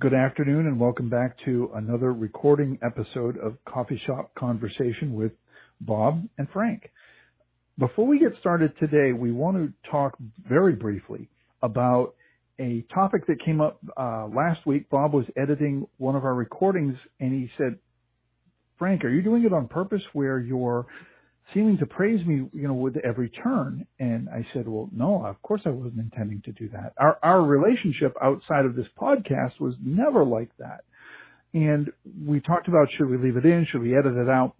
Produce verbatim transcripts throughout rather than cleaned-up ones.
Good afternoon and welcome back to another recording episode of Coffee Shop Conversation with Bob and Frank. Before we get started today, we want to talk very briefly about a topic that came up uh, last week. Bob was editing one of our recordings and he said, Frank, are you doing it on purpose where you're seeming to praise me, you know, with every turn? And I said, well, no, of course I wasn't intending to do that. Our our relationship outside of this podcast was never like that. And we talked about, should we leave it in? Should we edit it out?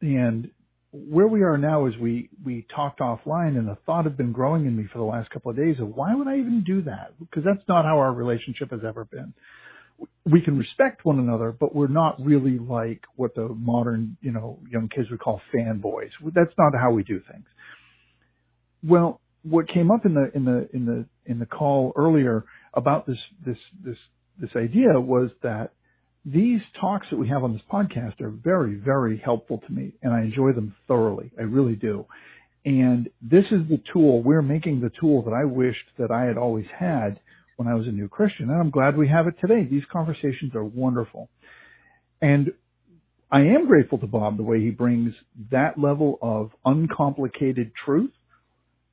And where we are now is we, we talked offline, and the thought had been growing in me for the last couple of days of why would I even do that? Because that's not how our relationship has ever been. We can respect one another, but we're not really like what the modern, you know, young kids would call fanboys. That's not how we do things. Well, what came up in the in the in the in the call earlier about this this this this idea was that these talks that we have on this podcast are very, very helpful to me, and I enjoy them thoroughly. I really do. And this is the tool, we're making the tool that I wished that I had always had when I was a new Christian, and I'm glad we have it today. These conversations are wonderful. And I am grateful to Bob the way he brings that level of uncomplicated truth.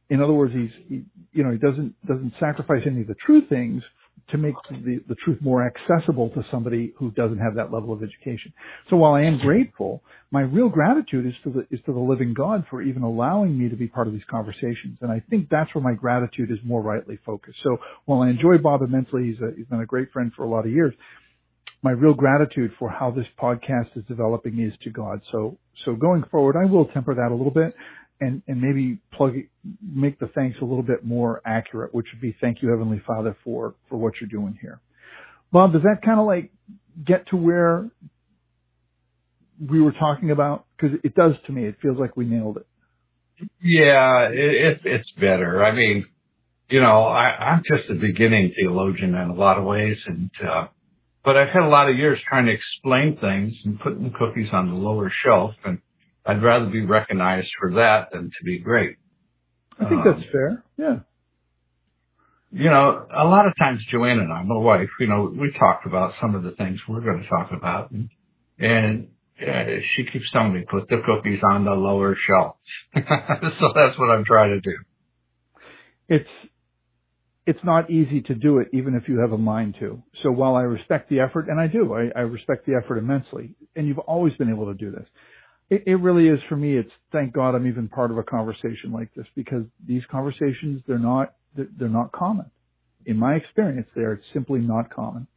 In other words, he's, he, you know, he doesn't, doesn't sacrifice any of the true things to make the, the truth more accessible to somebody who doesn't have that level of education. So while I am grateful, my real gratitude is to the, is to the living God for even allowing me to be part of these conversations. And I think that's where my gratitude is more rightly focused. So while I enjoy Bob immensely, he's, a, he's been a great friend for a lot of years, my real gratitude for how this podcast is developing is to God. So, so going forward, I will temper that a little bit. And, and maybe plug it, make the thanks a little bit more accurate, which would be thank you, Heavenly Father, for, for what you're doing here. Bob, does that kind of like get to where we were talking about? Because it does to me. It feels like we nailed it. Yeah, it, it, it's better. I mean, you know, I, I'm just a beginning theologian in a lot of ways, and uh, but I've had a lot of years trying to explain things and putting cookies on the lower shelf, and I'd rather be recognized for that than to be great. I think um, that's fair. Yeah. You know, a lot of times Joanne and I, my wife, you know, we talked about some of the things we're going to talk about. And, and uh, she keeps telling me, put the cookies on the lower shelf. So that's what I'm trying to do. It's, it's not easy to do it, even if you have a mind to. So while I respect the effort, and I do, I, I respect the effort immensely. And you've always been able to do this. It really is for me. It's thank God I'm even part of a conversation like this, because these conversations, they're not, they're not common. In my experience, they're simply not common.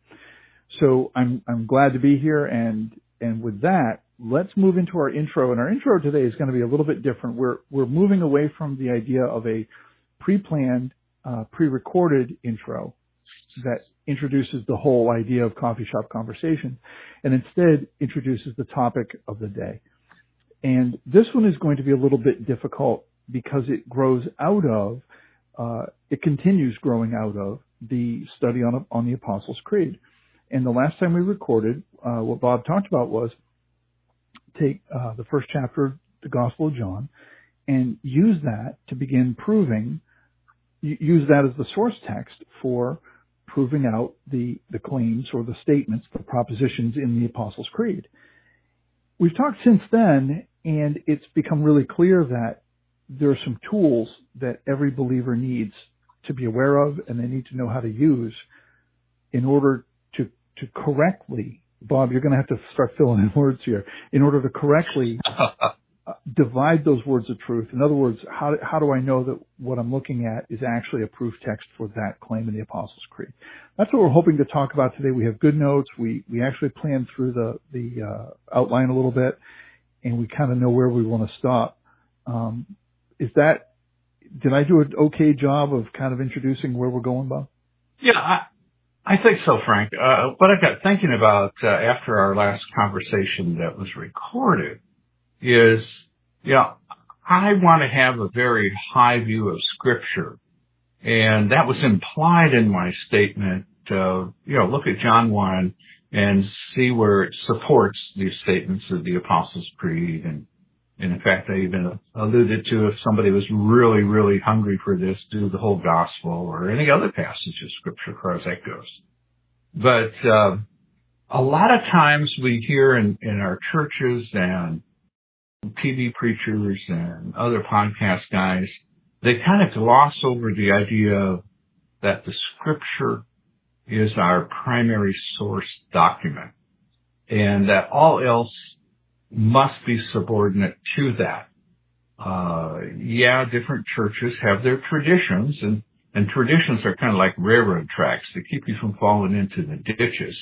So I'm, I'm glad to be here. And, and with that, let's move into our intro. And our intro today is going to be a little bit different. We're, we're moving away from the idea of a pre-planned, uh, pre-recorded intro that introduces the whole idea of coffee shop conversation, and instead introduces the topic of the day. And this one is going to be a little bit difficult because it grows out of, uh, it continues growing out of the study on, on the Apostles' Creed. And the last time we recorded, uh, what Bob talked about was take uh, the first chapter of the Gospel of John and use that to begin proving, use that as the source text for proving out the, the claims or the statements, the propositions in the Apostles' Creed. We've talked since then, and it's become really clear that there are some tools that every believer needs to be aware of, and they need to know how to use in order to, to correctly, Bob, you're going to have to start filling in words here, in order to correctly divide those words of truth. In other words, how, how do I know that what I'm looking at is actually a proof text for that claim in the Apostles' Creed? That's what we're hoping to talk about today. We have good notes. We, we actually planned through the, the uh, outline a little bit, and we kind of know where we want to stop. Um, is that, did I do an okay job of kind of introducing where we're going, Bob? Yeah, I, I think so, Frank. Uh, what I got thinking about uh, after our last conversation that was recorded is, yeah, I want to have a very high view of Scripture. And that was implied in my statement of, you know, look at John one and see where it supports these statements of the Apostles' Creed. And, and in fact, I even alluded to if somebody was really, really hungry for this, do the whole Gospel or any other passage of Scripture as far as that goes. But uh, a lot of times we hear in, in our churches and T V preachers and other podcast guys, they kind of gloss over the idea that the Scripture is our primary source document and that all else must be subordinate to that. Uh, yeah, different churches have their traditions, and, and traditions are kind of like railroad tracks. They keep you from falling into the ditches.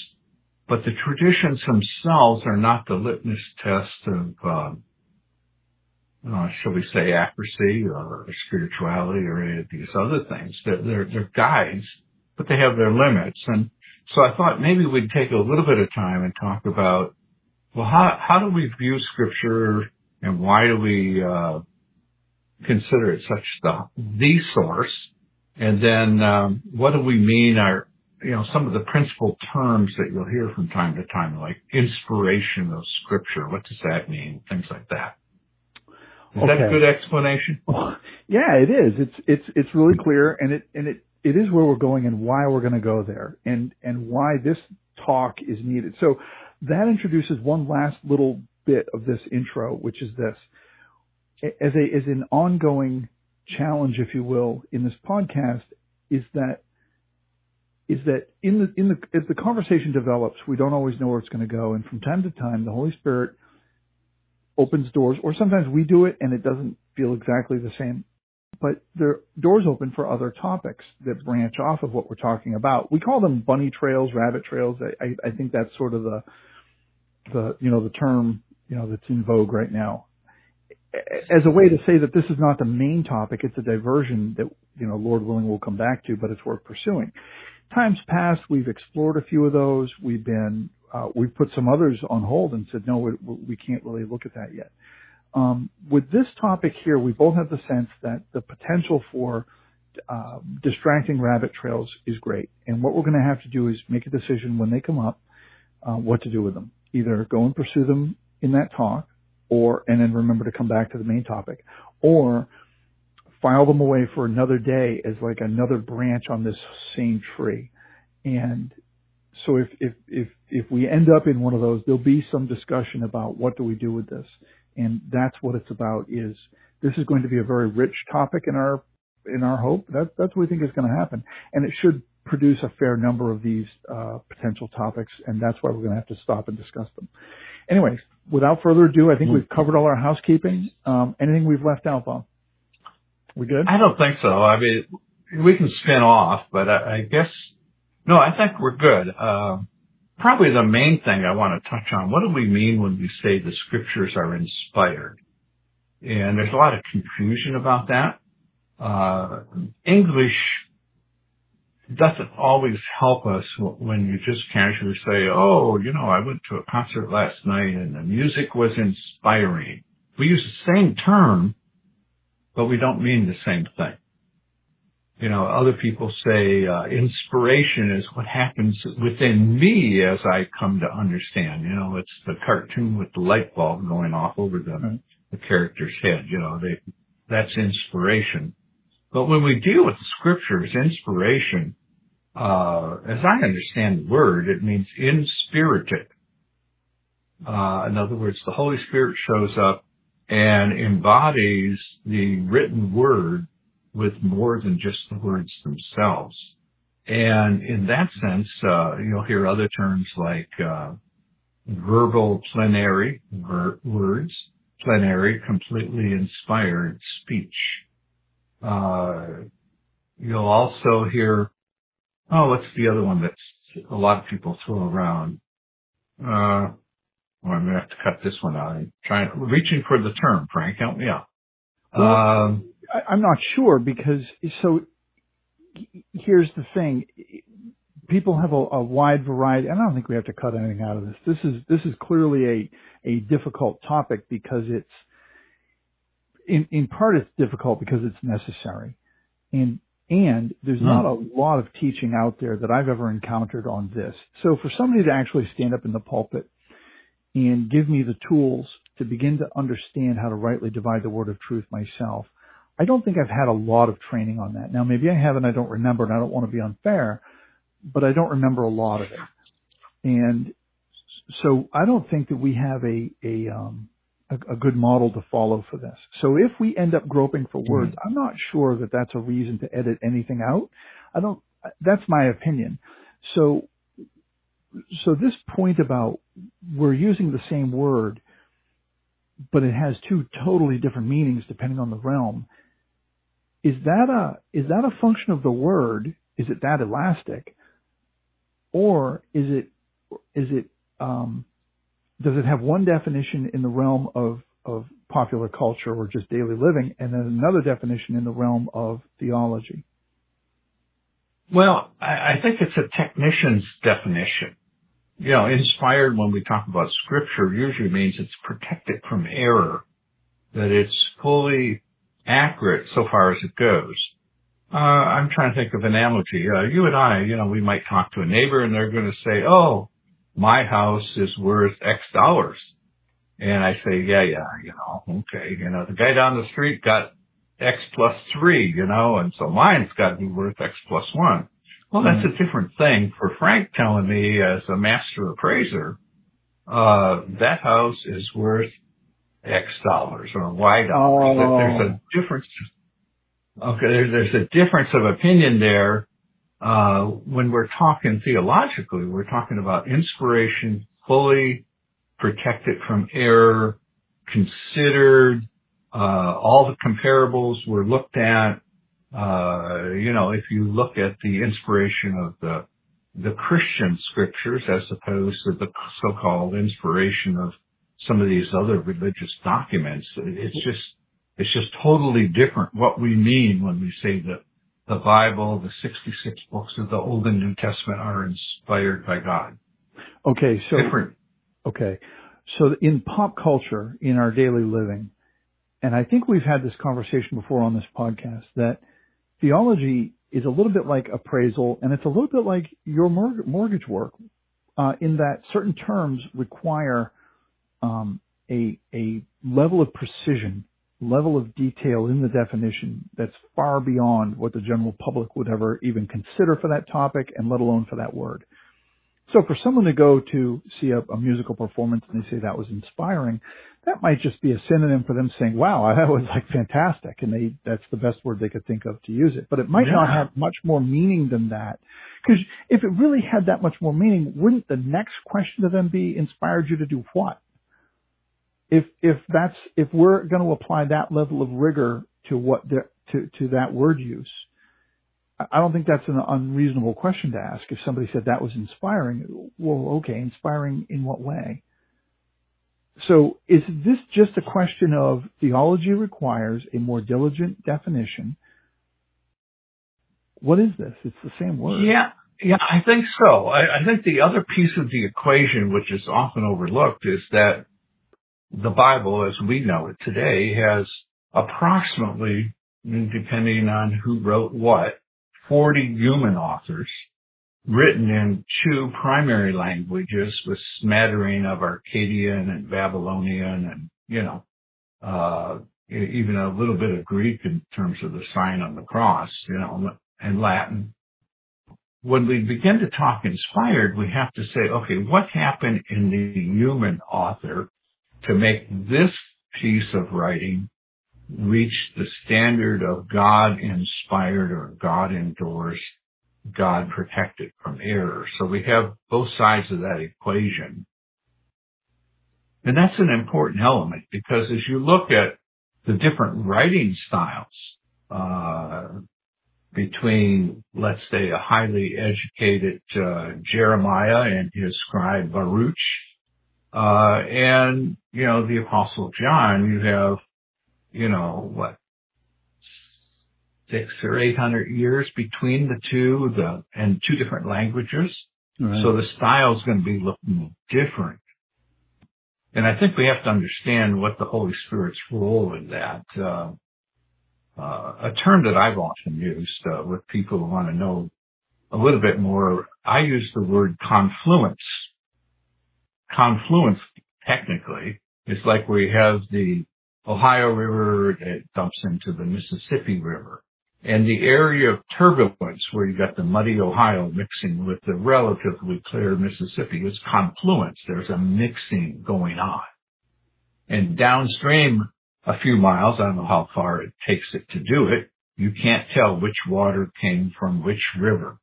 But the traditions themselves are not the litmus test of, um, uh, shall we say, accuracy or spirituality or any of these other things. They're, they're, they're guides, but they have their limits. And so I thought maybe we'd take a little bit of time and talk about, well, how, how do we view Scripture, and why do we uh consider it such the, the source? And then um, what do we mean are, you know, some of the principal terms that you'll hear from time to time, like inspiration of Scripture. What does that mean? Things like that. Is okay. that a good explanation? Well, yeah, it is. It's it's it's really clear, and it and it, it is where we're going and why we're going to go there, and and why this talk is needed. So that introduces one last little bit of this intro, which is this. As a as an ongoing challenge, if you will, in this podcast, is that is that in the in the as the conversation develops, we don't always know where it's going to go, and from time to time the Holy Spirit opens doors, or sometimes we do it and it doesn't feel exactly the same. But there are doors open for other topics that branch off of what we're talking about. We call them bunny trails, rabbit trails. I, I, I think that's sort of the the you know the term you know that's in vogue right now, as a way to say that this is not the main topic. It's a diversion that, you know, Lord willing, we'll come back to, but it's worth pursuing. Times past, we've explored a few of those. We've been uh, we've put some others on hold and said no, we, we can't really look at that yet. Um, with this topic here, we both have the sense that the potential for uh, distracting rabbit trails is great. And what we're going to have to do is make a decision when they come up, uh, what to do with them. Either go and pursue them in that talk, or, and then remember to come back to the main topic, or file them away for another day as like another branch on this same tree. And so if, if, if, if we end up in one of those, there'll be some discussion about what do we do with this. And that's what it's about. Is this is going to be a very rich topic in our in our hope. That, that's what we think is going to happen. And it should produce a fair number of these uh, potential topics, and that's why we're going to have to stop and discuss them. Anyway, without further ado, I think we've covered all our housekeeping. Um, anything we've left out, Bob? We good? I don't think so. I mean, we can spin off, but I, I guess, no, I think we're good. Uh, Probably the main thing I want to touch on, what do we mean when we say the Scriptures are inspired? And there's a lot of confusion about that. Uh, English doesn't always help us when you just casually say, oh, you know, I went to a concert last night and the music was inspiring. We use the same term, but we don't mean the same thing. You know, other people say uh, inspiration is what happens within me as I come to understand. You know, it's the cartoon with the light bulb going off over the, right. the character's head. You know, they, that's inspiration. But when we deal with the Scriptures, inspiration, uh, as I understand the word, it means inspirited. Uh, in other words, the Holy Spirit shows up and embodies the written word with more than just the words themselves. And in that sense, uh, you'll hear other terms like uh, verbal plenary, ver- words, plenary, completely inspired speech. Uh, you'll also hear, oh, what's the other one that a lot of people throw around? Uh, well, I'm going to have to cut this one out. I'm trying, reaching for the term, Frank, help me out. Um, I'm not sure, because so here's the thing. People have a, a wide variety. I don't think we have to cut anything out of this. This is this is clearly a, a difficult topic because it's in, in part it's difficult because it's necessary. And and there's hmm. not a lot of teaching out there that I've ever encountered on this. So for somebody to actually stand up in the pulpit and give me the tools to begin to understand how to rightly divide the word of truth myself, I don't think I've had a lot of training on that. Now, maybe I haven't, I don't remember, and I don't want to be unfair, but I don't remember a lot of it. And so I don't think that we have a, a, um, a, a good model to follow for this. So if we end up groping for words, I'm not sure that that's a reason to edit anything out. I don't, that's my opinion. So, so this point about we're using the same word, but it has two totally different meanings depending on the realm. Is that a, is that a function of the word? Is it that elastic? Or is it, is it, um, does it have one definition in the realm of, of popular culture or just daily living, and then another definition in the realm of theology? Well, I, I think it's a technician's definition. You know, inspired, when we talk about scripture, usually means it's protected from error, that it's fully accurate so far as it goes. Uh, I'm trying to think of an analogy. Uh, you and I, you know, we might talk to a neighbor and they're going to say, oh, my house is worth X dollars. And I say, yeah, yeah, you know, okay. You know, the guy down the street got X plus three, you know, and so mine's got to be worth X plus one. Well, that's mm-hmm. a different thing for Frank telling me as a master appraiser, uh, that house is worth X dollars or Y dollars. Oh. There's a difference. Okay. There's a difference of opinion there. Uh, when we're talking theologically, we're talking about inspiration, fully protected from error, considered, uh, all the comparables were looked at. Uh, you know, if you look at the inspiration of the, the Christian scriptures as opposed to the so-called inspiration of some of these other religious documents, it's just, it's just totally different what we mean when we say that the Bible, the sixty-six books of the Old and New Testament are inspired by God. Okay. So, different. Okay. So in pop culture, in our daily living, and I think we've had this conversation before on this podcast, that theology is a little bit like appraisal, and it's a little bit like your mortgage work, uh, in that certain terms require um, a, a level of precision, level of detail in the definition that's far beyond what the general public would ever even consider for that topic, and let alone for that word. So for someone to go to see a, a musical performance and they say that was inspiring, that might just be a synonym for them saying, wow, that was like fantastic. And they, that's the best word they could think of to use it. But it might yeah. not have much more meaning than that. Because if it really had that much more meaning, wouldn't the next question to them be, inspired you to do what? If, if that's, if we're going to apply that level of rigor to what the, to, to that word use, I don't think that's an unreasonable question to ask. If somebody said that was inspiring, well, okay, inspiring in what way? So is this just a question of theology requires a more diligent definition? What is this? It's the same word. Yeah, yeah, I think so. I, I think the other piece of the equation, which is often overlooked, is that the Bible, as we know it today, has approximately, depending on who wrote what, forty human authors written in two primary languages with smattering of Akkadian and Babylonian and, you know, uh, even a little bit of Greek in terms of the sign on the cross, you know, and Latin. When we begin to talk inspired, we have to say, okay, what happened in the human author to make this piece of writing reach the standard of God-inspired or God-endorsed, God-protected from error. So we have both sides of that equation. And that's an important element, because as you look at the different writing styles uh between, let's say, a highly educated uh, Jeremiah and his scribe Baruch, uh and, you know, the Apostle John, you have you know, what, six or eight hundred years between the two, the and two different languages. Right. So the style is going to be looking different. And I think we have to understand what the Holy Spirit's role in that. Uh, uh, a term that I've often used uh, with people who want to know a little bit more, I use the word confluence. Confluence, technically, is like where you have the Ohio River that dumps into the Mississippi River. and the area of turbulence, where you've got the muddy Ohio mixing with the relatively clear Mississippi, is confluence. There's a mixing going on. And downstream a few miles, I don't know how far it takes it to do it, you can't tell which water came from which river.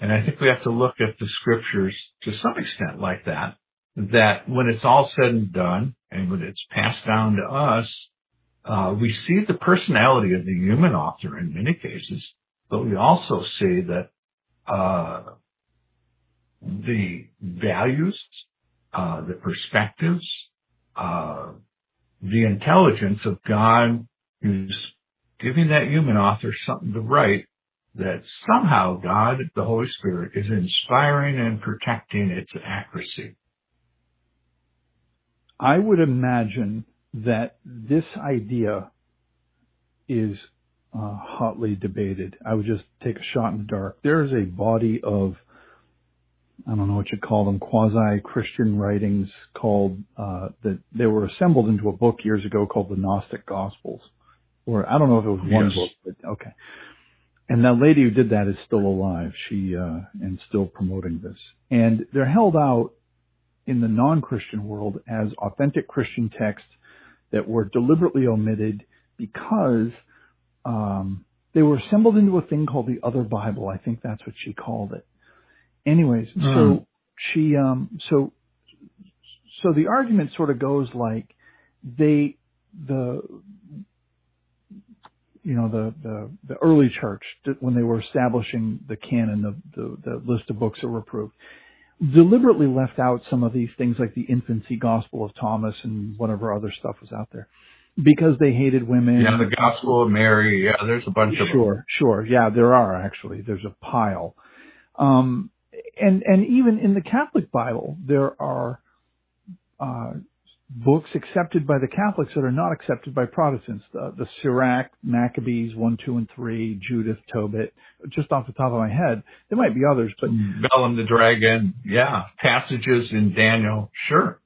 And I think we have to look at the scriptures to some extent like that, that when it's all said and done, and when it's passed down to us, Uh, we see the personality of the human author in many cases, but we also see that uh, the values, uh, the perspectives, uh, the intelligence of God who's giving that human author something to write, that somehow God, the Holy Spirit, is inspiring and protecting its accuracy. I would imagine that this idea is uh, hotly debated. I would just take a shot in the dark. There is a body of, I don't know what you call them, quasi-Christian writings called, uh, that they were assembled into a book years ago called the Gnostic Gospels. Or I don't know if it was one yes. book, but okay. And that lady who did that is still alive. She, uh, and still promoting this. And they're held out in the non-Christian world as authentic Christian texts that were deliberately omitted because um, they were assembled into a thing called the Other Bible. I think that's what she called it. Anyways, mm. so she, um, so, so the argument sort of goes like they, the, you know, the the, the early church, when they were establishing the canon, the, the, the list of books that were approved, deliberately left out some of these things like the Infancy Gospel of Thomas and whatever other stuff was out there because they hated women. Yeah, the Gospel of Mary. Yeah, there's a bunch of sure, them. Sure. Yeah, there are actually. There's a pile. Um, and, and even in the Catholic Bible, there are uh, books accepted by the Catholics that are not accepted by Protestants. The, the Sirach, Maccabees one, two, and three, Judith, Tobit, just off the top of my head. There might be others, but Bel and the Dragon, yeah. Passages in Daniel, sure.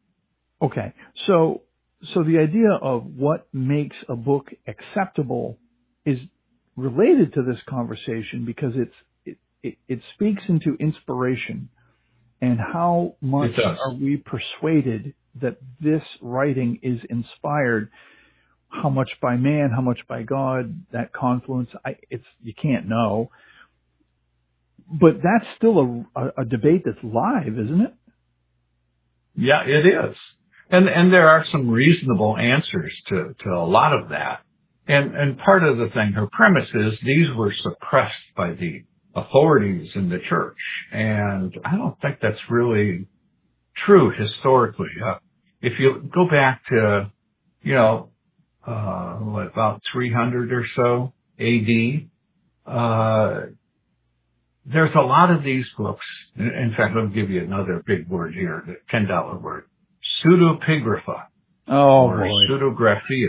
Okay. So so the idea of what makes a book acceptable is related to this conversation because it's it, it, it speaks into inspiration and how much are we persuaded that this writing is inspired, how much by man, how much by God, that confluence, I, it's you can't know. But that's still a, a, a debate that's live, isn't it? Yeah, it is. And and there are some reasonable answers to, to a lot of that. And, and part of the thing, her premise is these were suppressed by the authorities in the church. And I don't think that's really true historically. Uh, if you go back to, you know, uh, what, about three hundred or so A D, uh, there's a lot of these books. In, in fact, I'll give you another big word here, the ten dollar word, pseudepigrapha. Oh, or boy. Pseudographia.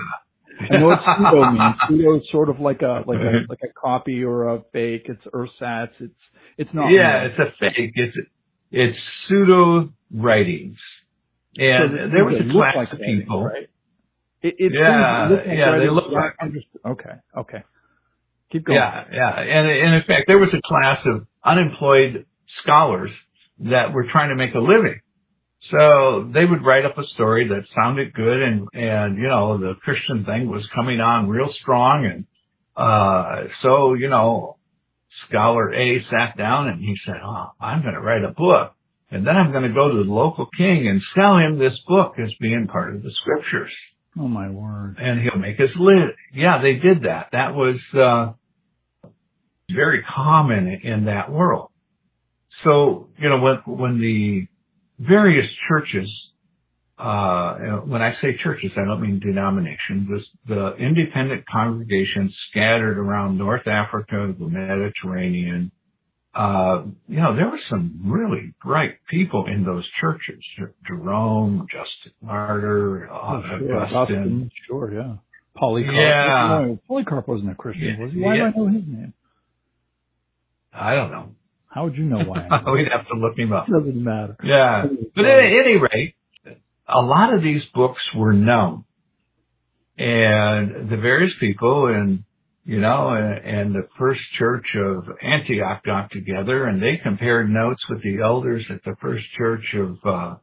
And what pseudo means? Pseudo is sort of like a, like a, like a copy or a fake. It's ersatz. It's, it's not. Yeah, real. It's a fake. It's, it's pseudo writings. And so there was a class like of people. Writing, right? It, it yeah, like yeah, writing. They look like okay, okay. Keep going. Yeah, yeah. And, and in fact, there was a class of unemployed scholars that were trying to make a living. So they would write up a story that sounded good and, and, you know, the Christian thing was coming on real strong. And, uh, so, you know, scholar A sat down and he said, oh, I'm going to write a book. And then I'm going to go to the local king and sell him this book as being part of the scriptures. Oh, my word. And he'll make us live. Yeah, they did that. That was uh, very common in that world. So, you know, when, when the various churches, uh, when I say churches, I don't mean denomination, this, the independent congregations scattered around North Africa, the Mediterranean, Uh, you know, there were some really bright people in those churches. Jerome, Justin Martyr, oh, sure. Augustine. Sure, yeah. Polycarp. Yeah. No, Polycarp wasn't a Christian, yeah. was he? Why yeah. do I know his name? I don't know. How would you know why? We'd have to look him up. It doesn't matter. Yeah. But at any rate, a lot of these books were known. And the various people in you know, and, and the first church of Antioch got together and they compared notes with the elders at the first church of, uh,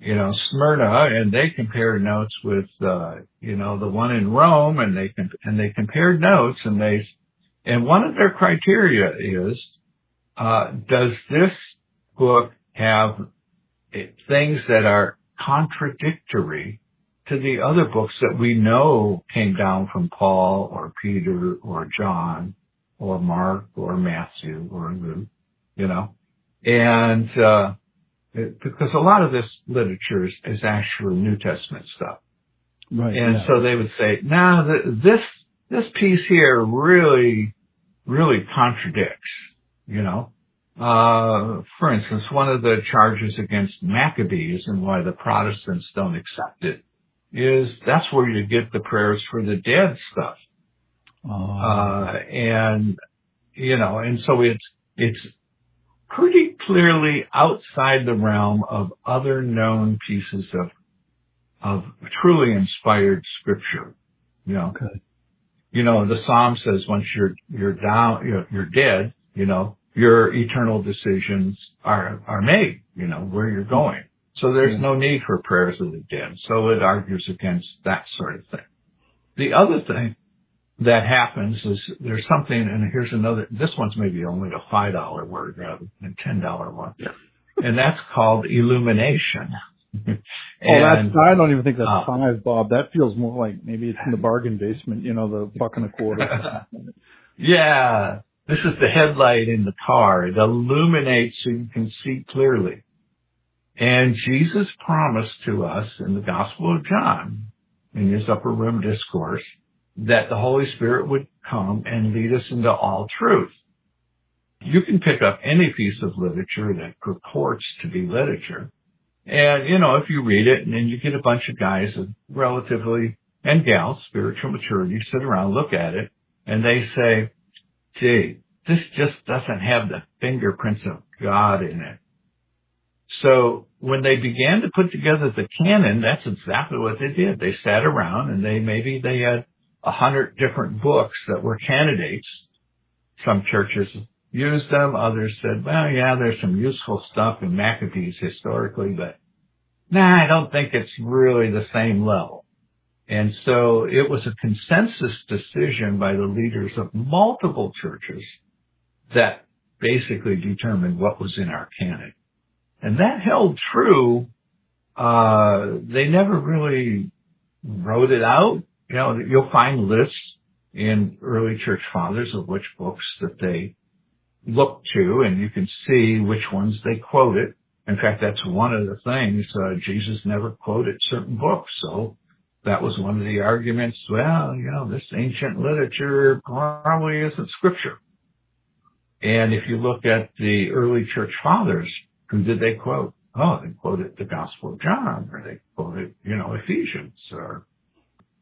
you know, Smyrna, and they compared notes with, uh, you know, the one in Rome, and they, and they compared notes, and they, and one of their criteria is, uh, does this book have things that are contradictory to the other books that we know came down from Paul or Peter or John or Mark or Matthew or Luke, you know? And, uh, it, because a lot of this literature is, is actual New Testament stuff. Right. And yeah. so they would say, no, th- this, this piece here really, really contradicts, you know? Uh, for instance, one of the charges against Maccabees and why the Protestants don't accept it is that's where you get the prayers for the dead stuff. Oh. Uh, and, you know, and so it's, it's pretty clearly outside the realm of other known pieces of, of truly inspired scripture. You know, okay. you know, the Psalm says once you're, you're down, you're, you're dead, you know, your eternal decisions are, are made, you know, where you're going. So there's no need for prayers of the dead. So it argues against that sort of thing. The other thing that happens is there's something, and here's another, this one's maybe only a five dollar word rather than a ten dollar one. Yeah. And that's called illumination. and, oh, that's, I don't even think that's uh, five, Bob. That feels more like maybe it's in the bargain basement, you know, the buck and a quarter. Yeah. This is the headlight in the car. It illuminates so you can see clearly. And Jesus promised to us in the Gospel of John, in his upper room discourse, that the Holy Spirit would come and lead us into all truth. You can pick up any piece of literature that purports to be literature. And, you know, if you read it, and then you get a bunch of guys of relatively, and gals, spiritual maturity, sit around, look at it, and they say, gee, this just doesn't have the fingerprints of God in it. So when they began to put together the canon, that's exactly what they did. They sat around and they maybe they had a hundred different books that were candidates. Some churches used them. Others said, well, yeah, there's some useful stuff in Maccabees historically, but nah, I don't think it's really the same level. And so it was a consensus decision by the leaders of multiple churches that basically determined what was in our canon. And that held true. Uh, they never really wrote it out. You know, you'll find lists in early church fathers of which books that they looked to, and you can see which ones they quoted. In fact, that's one of the things, uh, Jesus never quoted certain books, so that was one of the arguments. Well, you know, this ancient literature probably isn't scripture. And if you look at the early church fathers, who did they quote? Oh, they quoted the Gospel of John, or they quoted, you know, Ephesians, or,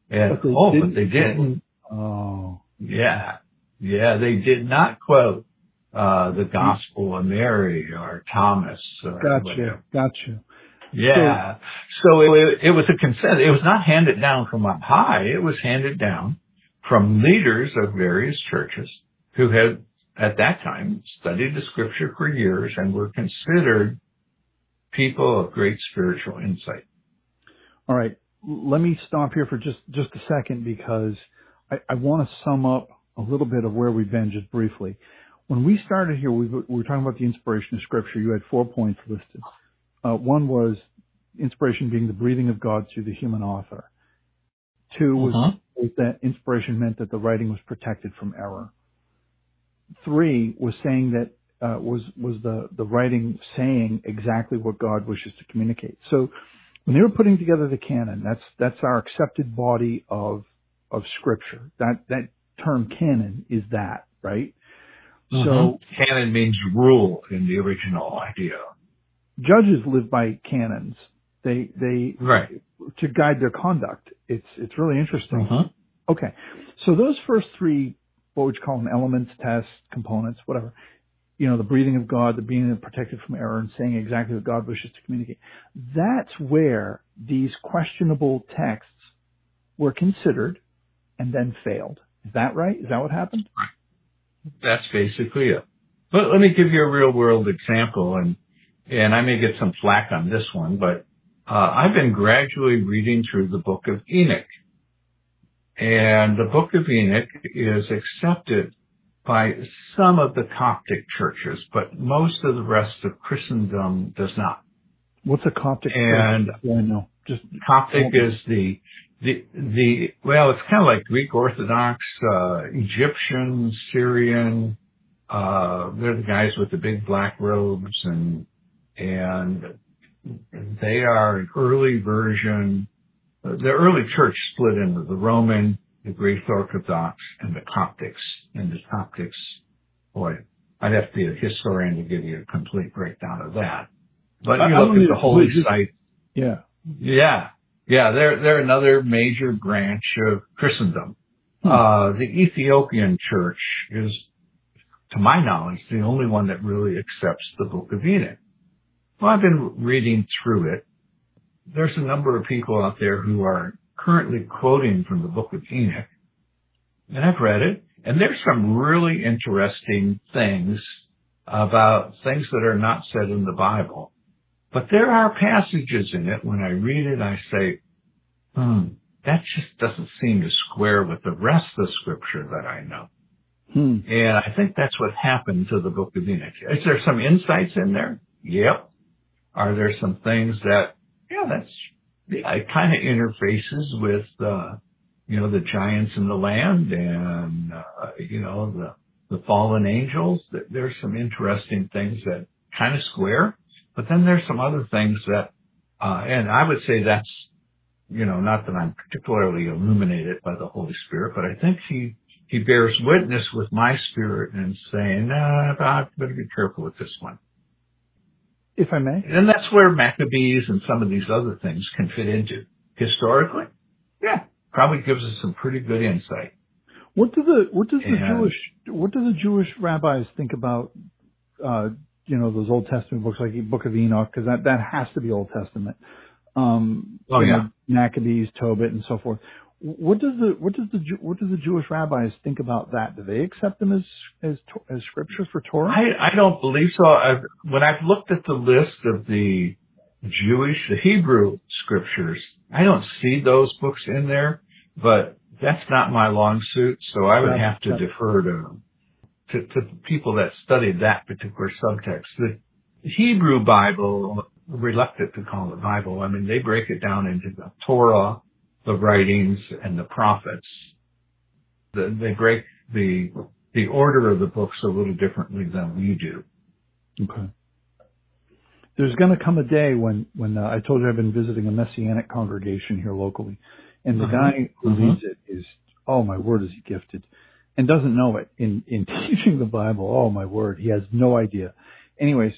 and, but oh, but they didn't. Oh. Yeah. Yeah, they did not quote, uh, the Gospel of Mary or Thomas. Or gotcha. Whatever. Gotcha. Yeah. So it, it was a consent. It was not handed down from up high. It was handed down from leaders of various churches who had, at that time, studied the scripture for years and were considered people of great spiritual insight. All right. Let me stop here for just, just a second, because I, I want to sum up a little bit of where we've been just briefly. When we started here, we, we were talking about the inspiration of scripture. You had four points listed. Uh, one was inspiration being the breathing of God through the human author. Two was, uh-huh. was that inspiration meant that the writing was protected from error. Three was saying that uh, was was the, the writing saying exactly what God wishes to communicate. So when they were putting together the canon, that's that's our accepted body of of scripture. That that term canon is that, right? Uh-huh. So canon means rule in the original idea. Judges live by canons. They they right. to guide their conduct. It's it's really interesting. Uh-huh. Okay, so those first three, what would you call them? Elements, tests, components, whatever. You know, the breathing of God, the being protected from error, and saying exactly what God wishes to communicate. That's where these questionable texts were considered and then failed. Is that right? Is that what happened? Right. That's basically it. But let me give you a real world example, and and I may get some flack on this one, but uh, I've been gradually reading through the Book of Enoch. And the Book of Enoch is accepted by some of the Coptic churches, but most of the rest of Christendom does not. What's a Coptic and church? Yeah, I know. Just Coptic is the the the well, it's kind of like Greek Orthodox, uh, Egyptian, Syrian. Uh, they're the guys with the big black robes, and and they are an early version. The early church split into the Roman, the Greek Orthodox, and the Coptics. And the Coptics, boy, I'd have to be a historian to give you a complete breakdown of that. But I, you look at the holy site. Yeah. Yeah. Yeah. They're, they're another major branch of Christendom. Hmm. Uh, the Ethiopian church is, to my knowledge, the only one that really accepts the Book of Enoch. Well, I've been reading through it. There's a number of people out there who are currently quoting from the Book of Enoch, and I've read it, and there's some really interesting things about things that are not said in the Bible. But there are passages in it, when I read it, I say, hmm, that just doesn't seem to square with the rest of the Scripture that I know. Hmm. And I think that's what happened to the Book of Enoch. Is there some insights in there? Yep. Are there some things that, yeah, that's, yeah, it kind of interfaces with, uh, you know, the giants in the land and, uh, you know, the, the fallen angels. There's some interesting things that kind of square, but then there's some other things that, uh, and I would say that's, you know, not that I'm particularly illuminated by the Holy Spirit, but I think he, he bears witness with my spirit and saying, nah, I better be careful with this one. If I may. And that's where Maccabees and some of these other things can fit into. Historically, yeah, probably gives us some pretty good insight. What do the what does and, the Jewish what do the Jewish rabbis think about uh, you know, those Old Testament books like the Book of Enoch, because that, that has to be Old Testament. Um, oh yeah, know, Maccabees, Tobit, and so forth. What does the what does the what does the Jewish rabbis think about that? Do they accept them as as as scripture for Torah? I, I don't believe so. I've, when I've looked at the list of the Jewish, the Hebrew scriptures, I don't see those books in there. But that's not my long suit, so I would have to defer to to, to people that studied that particular subtext. The Hebrew Bible, reluctant to call it Bible. I mean, they break it down into the Torah, the writings, and the prophets. The, they break the the order of the books a little differently than we do. Okay. There's going to come a day when, when uh, I told you I've been visiting a Messianic congregation here locally, and the uh-huh. guy who uh-huh. leads it is, oh, my word, is he gifted, and doesn't know it in, in teaching the Bible. Oh, my word, he has no idea. Anyways,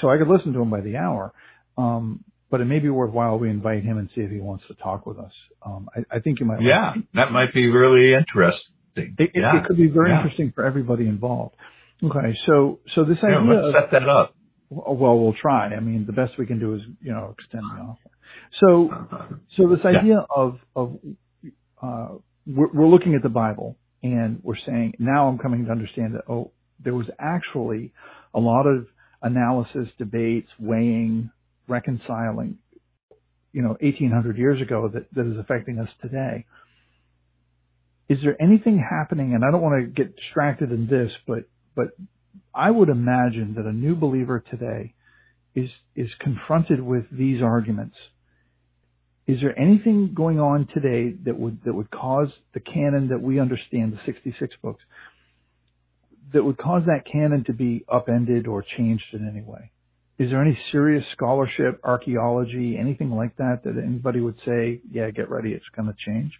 so I could listen to him by the hour. Um But it may be worthwhile we invite him and see if he wants to talk with us. Um, I, I think you might. Yeah, like that might be really interesting. It, yeah. it, it could be very yeah. interesting for everybody involved. Okay, so so this yeah, idea. Let's of, set that up. Well, we'll try. I mean, the best we can do is, you know, extend the offer. So so this idea yeah. of of uh, we're, we're looking at the Bible and we're saying, now I'm coming to understand that, oh, there was actually a lot of analysis, debates, weighing, reconciling, you know, eighteen hundred years ago that, that is affecting us today. Is there anything happening? And I don't want to get distracted in this, but but I would imagine that a new believer today is is confronted with these arguments. Is there anything going on today that would that would cause the canon that we understand, the sixty-six books, that would cause that canon to be upended or changed in any way? Is there any serious scholarship, archaeology, anything like that, that anybody would say, yeah, get ready, it's going to change?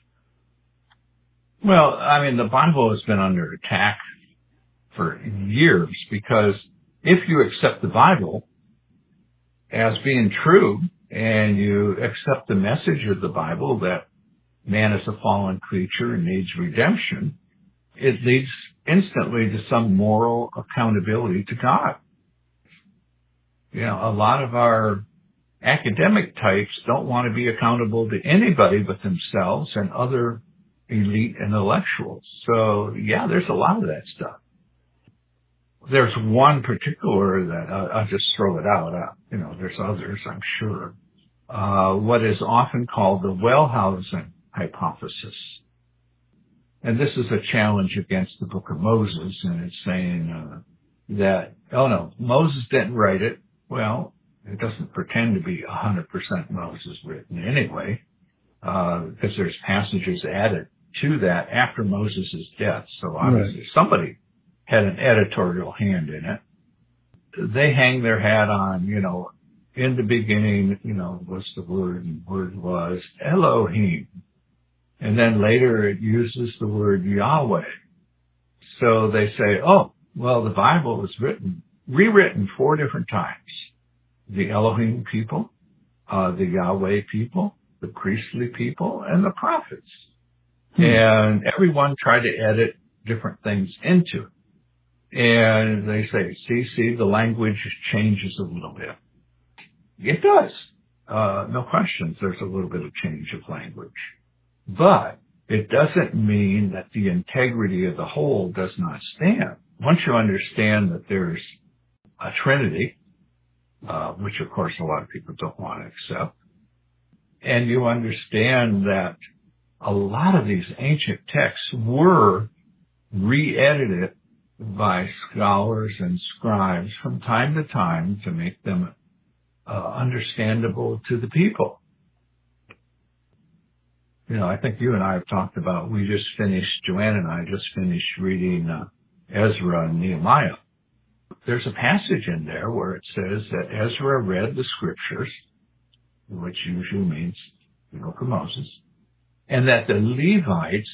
Well, I mean, the Bible has been under attack for years, because if you accept the Bible as being true and you accept the message of the Bible that man is a fallen creature and needs redemption, it leads instantly to some moral accountability to God. You know, a lot of our academic types don't want to be accountable to anybody but themselves and other elite intellectuals. So, yeah, there's a lot of that stuff. There's one particular that uh, I'll just throw it out. Uh, you know, there's others, I'm sure. Uh, what is often called the Wellhausen hypothesis. And this is a challenge against the Book of Moses, and it's saying uh, that, oh no, Moses didn't write it. Well, it doesn't pretend to be one hundred percent Moses written anyway, uh, because there's passages added to that after Moses' death. So obviously right. Somebody had an editorial hand in it. They hang their hat on, you know, in the beginning, you know, what's the word? And the word was Elohim. And then later it uses the word Yahweh. So they say, oh, well, the Bible was written, rewritten four different times. The Elohim people, uh, the Yahweh people, the priestly people, and the prophets. Hmm. And everyone tried to edit different things into it. And they say, see, see, the language changes a little bit. It does. Uh, no questions. There's a little bit of change of language. But it doesn't mean that the integrity of the whole does not stand. Once you understand that there's a Trinity, uh, which of course a lot of people don't want to accept, and you understand that a lot of these ancient texts were re-edited by scholars and scribes from time to time to make them uh, understandable to the people. You know, I think you and I have talked about, we just finished, Joanne and I just finished reading uh, Ezra and Nehemiah. There's a passage in there where it says that Ezra read the scriptures, which usually means the book of Moses, and that the Levites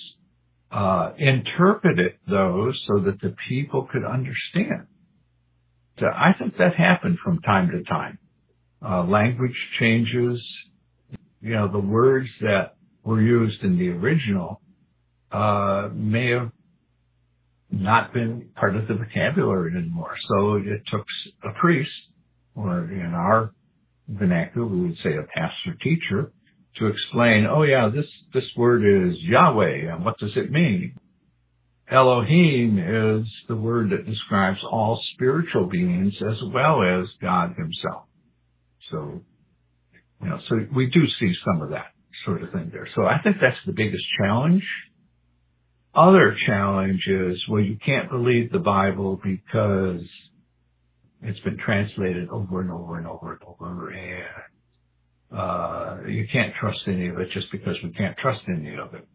uh interpreted those so that the people could understand. So I think that happened from time to time. Uh language changes, you know, the words that were used in the original uh may have not been part of the vocabulary anymore. So it took a priest, or in our vernacular we would say a pastor teacher, to explain, oh yeah, this this word is Yahweh, and what does it mean? Elohim is the word that describes all spiritual beings as well as God himself. So, you know, so we do see some of that sort of thing there. So I think that's the biggest challenge. Other challenge is, well, you can't believe the Bible because it's been translated over and over and over and over, and Uh, you can't trust any of it just because we can't trust any of it.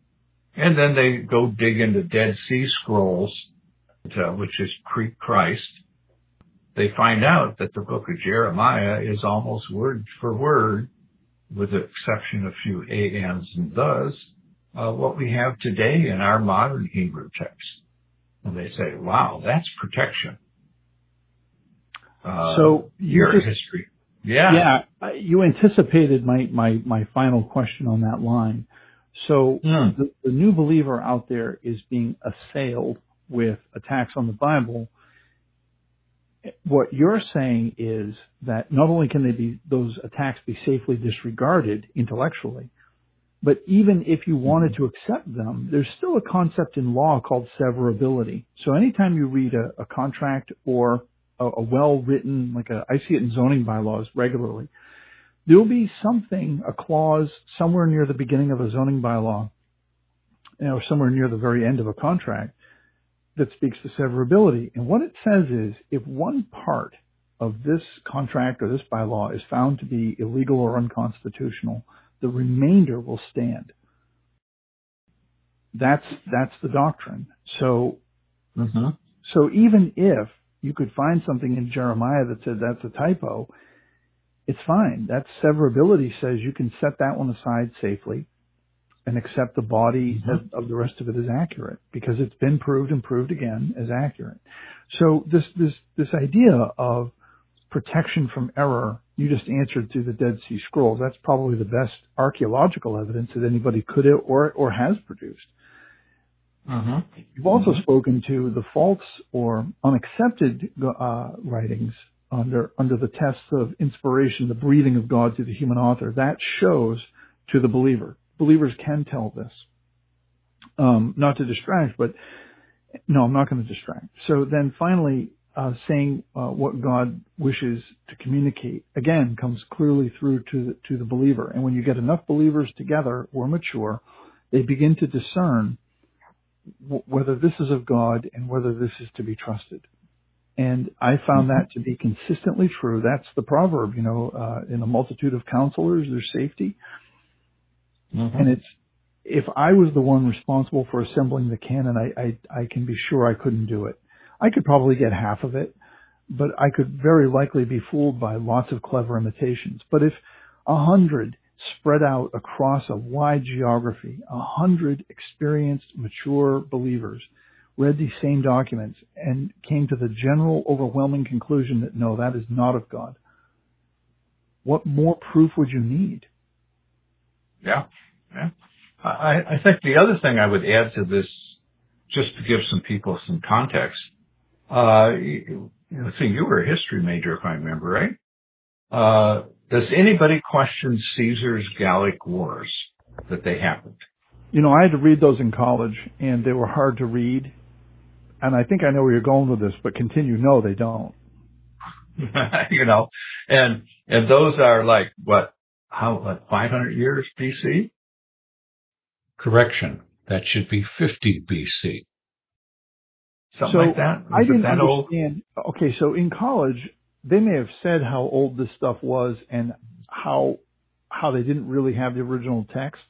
And then they go dig into Dead Sea Scrolls, uh, which is pre-Christ. They find out that the book of Jeremiah is almost word for word, with the exception of a few ands and thes, uh, what we have today in our modern Hebrew text. And they say, wow, that's protection. Uh, so your just- history. Yeah. Yeah, you anticipated my, my, my final question on that line. So mm. the, the new believer out there is being assailed with attacks on the Bible. What you're saying is that not only can they be, those attacks be safely disregarded intellectually, but even if you wanted to accept them, there's still a concept in law called severability. So anytime you read a, a contract or a, a well-written, like a, I see it in zoning bylaws regularly, there will be something, a clause somewhere near the beginning of a zoning bylaw, you know, or somewhere near the very end of a contract that speaks to severability. And what it says is, if one part of this contract or this bylaw is found to be illegal or unconstitutional, the remainder will stand. That's that's the doctrine. So, mm-hmm. so even if you could find something in Jeremiah that said that's a typo, it's fine. That severability says you can set that one aside safely and accept the body mm-hmm. of, of the rest of it as accurate, because it's been proved and proved again as accurate. So this, this, this idea of protection from error, you just answered through the Dead Sea Scrolls. That's probably the best archaeological evidence that anybody could or, or has produced. Uh-huh. You've also uh-huh. spoken to the false or unaccepted uh, writings under under the tests of inspiration, the breathing of God through the human author. That shows to the believer. Believers can tell this. um, not to distract, but no, I'm not going to distract. So then finally, uh, saying uh, what God wishes to communicate, again, comes clearly through to the, to the believer. And when you get enough believers together or mature, they begin to discern w- whether this is of God and whether this is to be trusted. And I found that to be consistently true. That's the proverb, you know, uh, in a multitude of counselors, there's safety. Mm-hmm. And it's, if I was the one responsible for assembling the canon, I, I, I can be sure I couldn't do it. I could probably get half of it, but I could very likely be fooled by lots of clever imitations. But if a hundred spread out across a wide geography, a hundred experienced, mature believers read these same documents and came to the general overwhelming conclusion that no, that is not of God, what more proof would you need? Yeah, yeah. I, I think the other thing I would add to this, just to give some people some context, uh, let's see, you were a history major, if I remember right. Uh, does anybody question Caesar's Gallic Wars, that they happened? You know, I had to read those in college, and they were hard to read. And I think I know where you're going with this, but continue. No, they don't. You know, and and those are like, what, how, like five hundred years B C? Correction. That should be fifty B C. Something so like that? Is I didn't that understand. Old? Okay, so in college, they may have said how old this stuff was and how how they didn't really have the original text.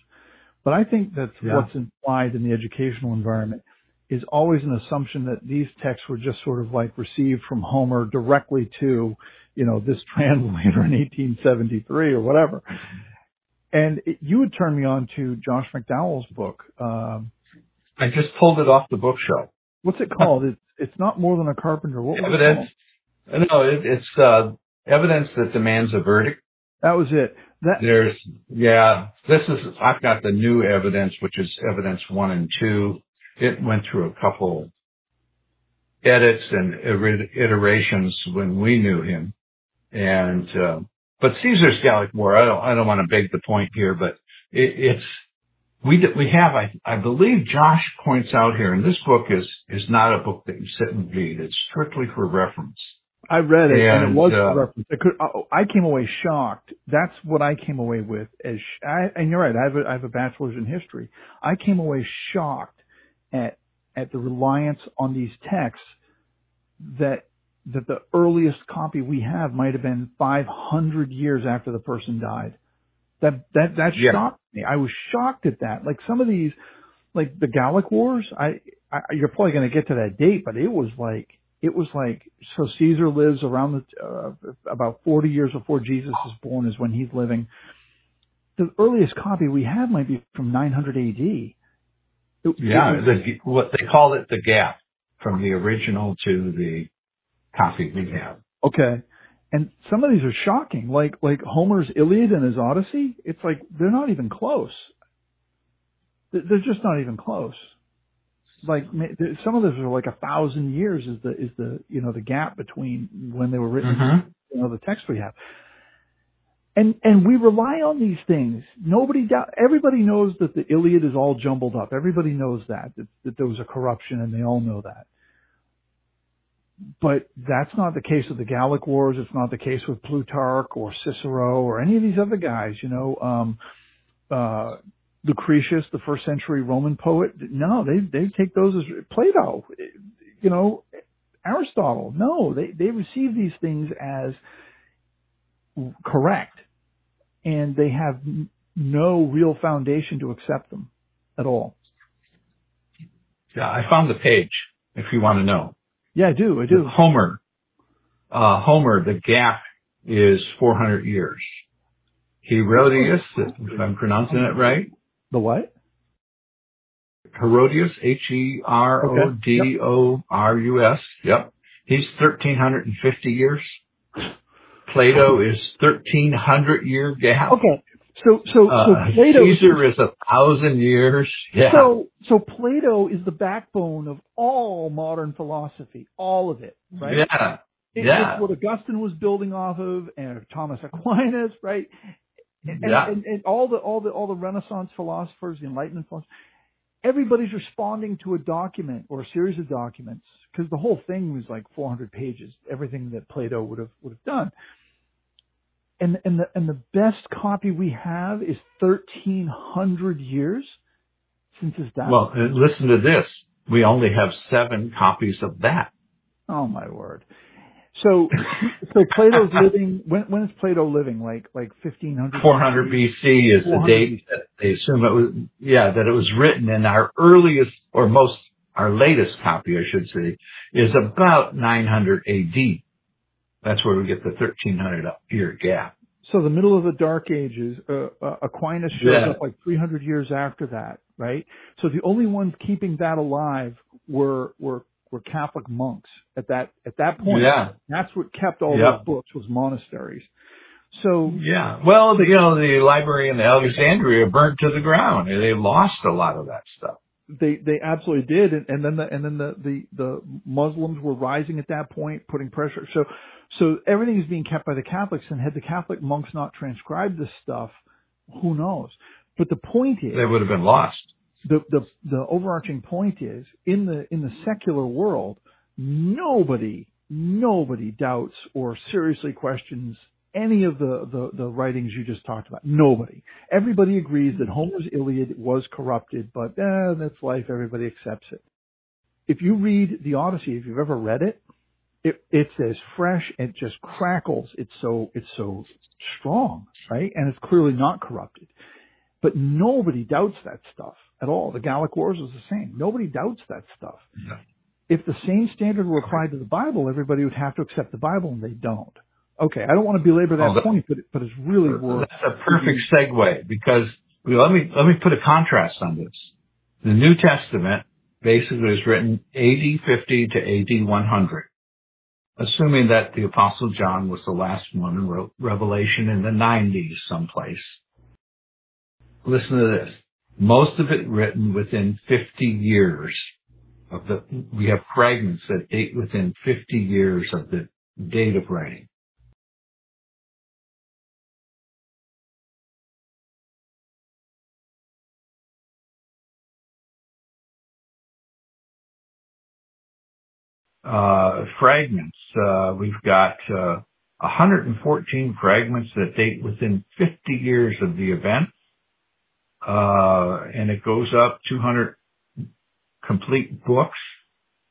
But I think that's yeah. what's implied in the educational environment is always an assumption that these texts were just sort of like received from Homer directly to, you know, this translator in eighteen seventy-three or whatever. And it, you would turn me on to Josh McDowell's book. Um, I just pulled it off the bookshelf. What's it called? it's, it's not more than a carpenter. What evidence? Was it called? No, it, it's uh, evidence that demands a verdict. That was it. That, There's, yeah, this is, I've got the new evidence, which is evidence one and two. It went through a couple edits and iterations when we knew him. And, uh, but Caesar's Gallic War, I don't, I don't want to beg the point here, but it, it's, we we have, I, I believe Josh points out here, and this book is, is not a book that you sit and read. It's strictly for reference. I read it, and, and it was uh, a reference. It could, I came away shocked. That's what I came away with. As sh- I, and you're right, I have, a, I have a bachelor's in history. I came away shocked at at the reliance on these texts that that the earliest copy we have might have been five hundred years after the person died. That that that yeah. shocked me. I was shocked at that. Like some of these, like the Gallic Wars, I, I you're probably going to get to that date, but it was like, It was like, so Caesar lives around the, uh, about forty years before Jesus is born is when he's living. The earliest copy we have might be from nine hundred A D. It, yeah, it was, the, what they call it the gap from the original to the copy we have. Okay. And some of these are shocking, like, like Homer's Iliad and his Odyssey. It's like, they're not even close. They're just not even close. Like some of those are like a thousand years is the is the you know the gap between when they were written, mm-hmm. you know the text we have, and and we rely on these things. Nobody doubt. Everybody knows that the Iliad is all jumbled up. Everybody knows that, that that there was a corruption, and they all know that. But that's not the case with the Gallic Wars. It's not the case with Plutarch or Cicero or any of these other guys. You know. Um, uh, Lucretius, the first century Roman poet, no, they they take those as Plato, you know, Aristotle. No, they, they receive these things as correct, and they have no real foundation to accept them at all. Yeah, I found the page, if you want to know. Yeah, I do, I do. With Homer, uh, Homer, the gap is four hundred years. Herodias, if I'm pronouncing it right. The what? Herodias, H E R O D O R U S. Yep. He's one thousand three hundred fifty years. Plato is one thousand three hundred year gap. Okay. So, so, uh, so Plato. Caesar is a thousand years. Yeah. So, so Plato is the backbone of all modern philosophy. All of it, right? Yeah. It's yeah. what Augustine was building off of and Thomas Aquinas, right? And, yeah. and, and all the all the all the Renaissance philosophers, the Enlightenment philosophers, everybody's responding to a document or a series of documents, because the whole thing was like four hundred pages, everything that Plato would have would have done. And and the and the best copy we have is thirteen hundred years since his death. Well, listen to this. We only have seven copies of that. Oh my word! So, so Plato's living. When, when is Plato living? Like like fifteen hundred. four hundred B C is the date that they assume it was. Yeah, that it was written. And our earliest or most our latest copy, I should say, is about nine hundred A D. That's where we get the thirteen hundred year gap. So the middle of the Dark Ages, uh, uh, Aquinas shows yeah. up like three hundred years after that, right? So the only ones keeping that alive were were were Catholic monks at that at that point. Yeah. That's what kept all yep. those books, was monasteries. So yeah, well, the, you know, the library in Alexandria burnt to the ground, and they lost a lot of that stuff. They they absolutely did, and, and then the and then the, the the Muslims were rising at that point, putting pressure. So so everything is being kept by the Catholics, and had the Catholic monks not transcribed this stuff, who knows? But the point is, they would have been lost. The the the overarching point is, in the in the secular world, nobody nobody doubts or seriously questions any of the, the, the writings you just talked about. Nobody. Everybody agrees that Homer's Iliad was corrupted, but eh, that's life. Everybody accepts it. If you read the Odyssey, if you've ever read it, it it's as fresh. It just crackles. It's so it's so strong, right? And it's clearly not corrupted. But nobody doubts that stuff at all. The Gallic Wars was the same. Nobody doubts that stuff. No. If the same standard were applied to the Bible, everybody would have to accept the Bible, and they don't. Okay, I don't want to belabor that oh, point, but, but it's really worth. That's a perfect segue, because let me let me put a contrast on this. The New Testament basically is written A D fifty to A D one hundred, assuming that the Apostle John was the last one who wrote Revelation in the nineties someplace. Listen to this. Most of it written within fifty years of the. We have fragments that date within fifty years of the date of writing. Uh, fragments. Uh, we've got uh, one hundred fourteen fragments that date within fifty years of the event, uh, and it goes up two hundred complete books,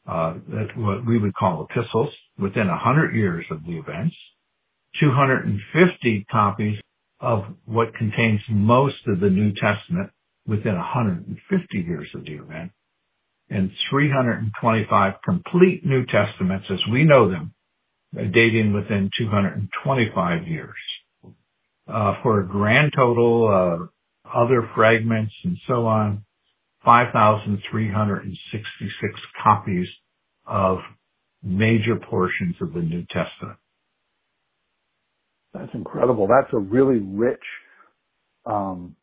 uh, that's what we would call epistles, within one hundred years of the events, two hundred fifty copies of what contains most of the New Testament within one hundred fifty years of the event, and three hundred twenty-five complete New Testaments as we know them, dating within two hundred twenty-five years, uh, for a grand total uh, other fragments and so on, five thousand three hundred sixty-six copies of major portions of the New Testament. That's incredible. That's a really rich, um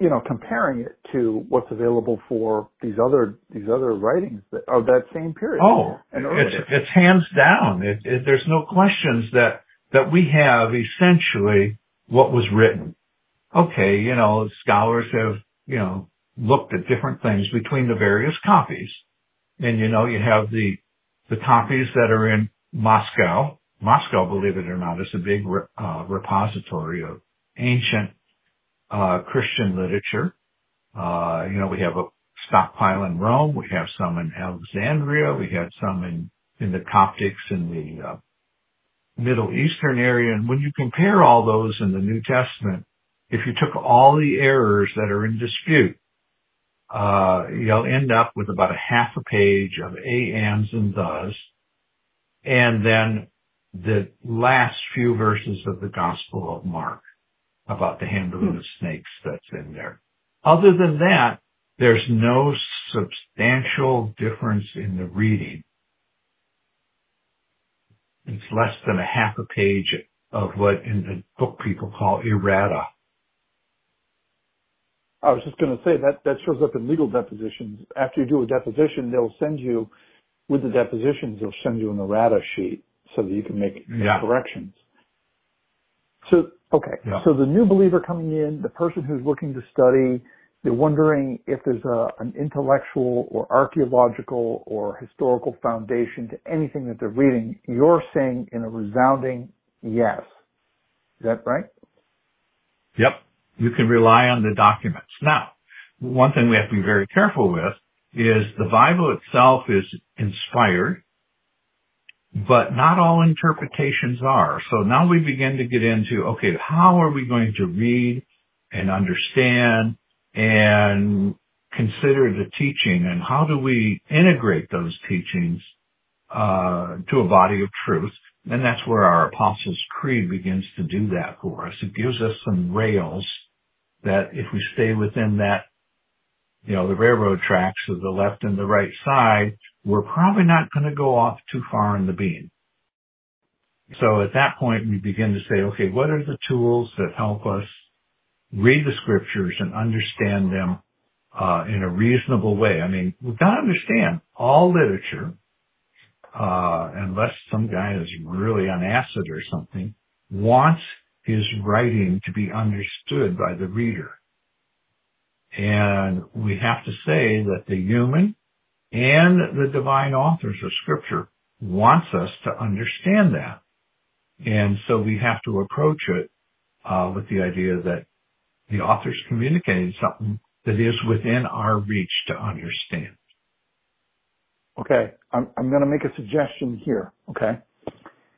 you know, comparing it to what's available for these other these other writings that of that same period. Oh, it's, it's hands down. It, it, there's no questions that that we have essentially what was written. Okay, you know, scholars have you know looked at different things between the various copies, and you know, you have the the copies that are in Moscow. Moscow, believe it or not, is a big uh, repository of ancient Uh, Christian literature. Uh, you know, we have a stockpile in Rome. We have some in Alexandria. We have some in, in the Coptics in the uh, Middle Eastern area. And when you compare all those in the New Testament, if you took all the errors that are in dispute, uh, you'll end up with about a half a page of ands and thes, and then the last few verses of the Gospel of Mark about the handling of snakes that's in there. Other than that, there's no substantial difference in the reading. It's less than a half a page of what in the book people call errata. I was just going to say that that shows up in legal depositions. After you do a deposition, they'll send you, with the depositions, they'll send you an errata sheet so that you can make yeah. corrections. So, okay, yeah. so the new believer coming in, the person who's looking to study They're wondering if there's a, an intellectual or archaeological or historical foundation to anything that they're reading. You're saying in a resounding yes. Is that right? Yep. You can rely on the documents. Now, one thing we have to be very careful with is the Bible itself is inspired, but not all interpretations are. So now we begin to get into, okay, how are we going to read and understand and consider the teaching, and how do we integrate those teachings uh to a body of truth? And that's where our Apostles' Creed begins to do that for us. It gives us some rails that if we stay within that, you know, the railroad tracks of the left and the right side, we're probably not going to go off too far in the beam. So at that point, we begin to say, okay, what are the tools that help us read the scriptures and understand them uh in a reasonable way? I mean, we've got to understand all literature, uh unless some guy is really on acid or something, wants his writing to be understood by the reader. And we have to say that the human and the divine authors of scripture wants us to understand that. And so we have to approach it uh with the idea that the author's communicating something that is within our reach to understand. Okay. I'm, I'm going to make a suggestion here. Okay.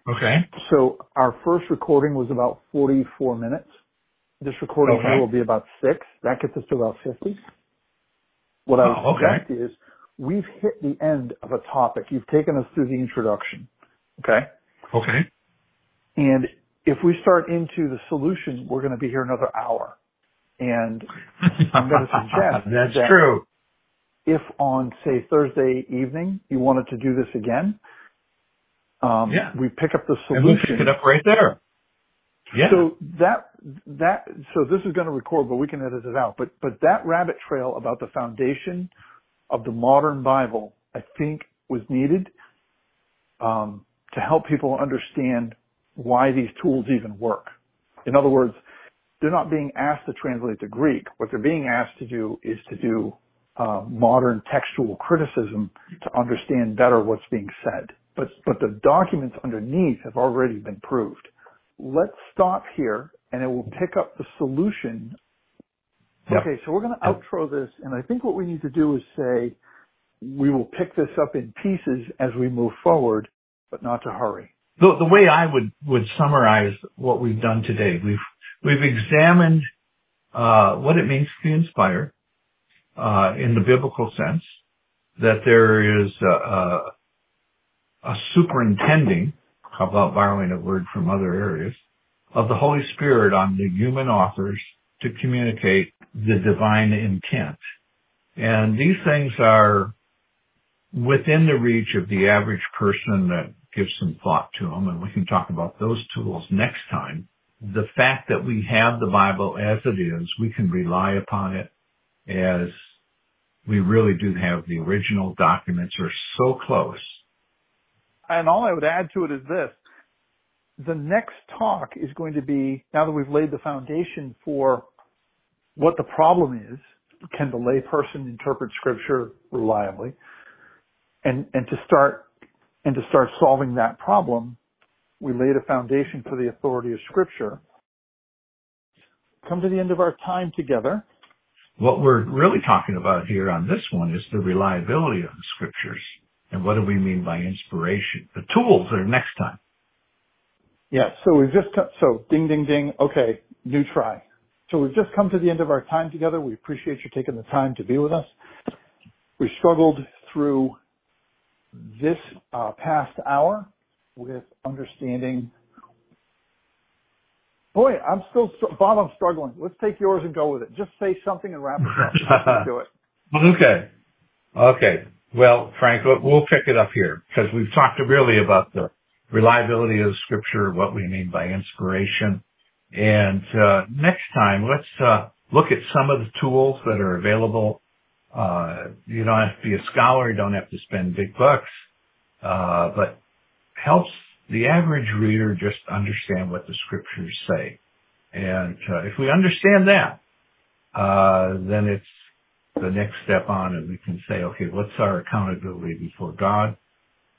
Okay. So our first recording was about forty-four minutes. This recording okay. here will be about six. That gets us to about fifty. What I would oh, suggest okay. is we've hit the end of a topic. You've taken us through the introduction. Okay. Okay. And if we start into the solution, we're going to be here another hour. And I'm going to suggest That's that true. If on, say, Thursday evening, you wanted to do this again, um, yeah. we pick up the solution. And we pick it up right there. Yeah. So that, that, so this is going to record, but we can edit it out. But, but that rabbit trail about the foundation of the modern Bible, I think, was needed, um, to help people understand why these tools even work. In other words, they're not being asked to translate the Greek. What they're being asked to do is to do uh, modern textual criticism to understand better what's being said. But but the documents underneath have already been proved. Let's stop here, and it will pick up the solution. Yep. Okay, so we're going to outro this, and I think what we need to do is say we will pick this up in pieces as we move forward, but not to hurry. The, the way I would, would summarize what we've done today, we've We've examined uh what it means to be inspired uh in the biblical sense, that there is a, a, a superintending, how about borrowing a word from other areas, of the Holy Spirit on the human authors to communicate the divine intent. And these things are within the reach of the average person that gives some thought to them, and we can talk about those tools next time. The fact that we have the Bible as it is, we can rely upon it, as we really do have the original documents are so close. And all I would add to it is this. The next talk is going to be, now that we've laid the foundation for what the problem is, can the lay person interpret scripture reliably, and, and to start, and to start solving that problem, we laid a foundation for the authority of Scripture. Come to the end of our time together. What we're really talking about here on this one is the reliability of the Scriptures. And what do we mean by inspiration? The tools are next time. Yeah, so we've just come, so ding, ding, ding. Okay, new try. So we've just come to the end of our time together. We appreciate you taking the time to be with us. We struggled through this uh, past hour with understanding. Boy, I'm still, Bob, I'm struggling. Let's take yours and go with it. Just say something and wrap it up. Let's do it. Okay. Okay. Well, Frank, we'll pick it up here, because we've talked really about the reliability of Scripture, what we mean by inspiration. And uh, next time, let's uh, look at some of the tools that are available. Uh, you don't have to be a scholar. You don't have to spend big bucks. Uh, but helps the average reader just understand what the scriptures say. And uh, if we understand that, uh, then it's the next step on, and we can say, okay, what's our accountability before God?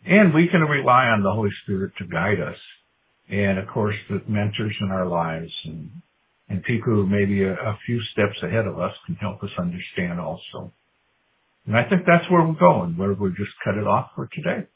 And we can rely on the Holy Spirit to guide us. And, of course, the mentors in our lives and, and people who may be a, a few steps ahead of us can help us understand also. And I think that's where we're going, where we'll just cut it off for today.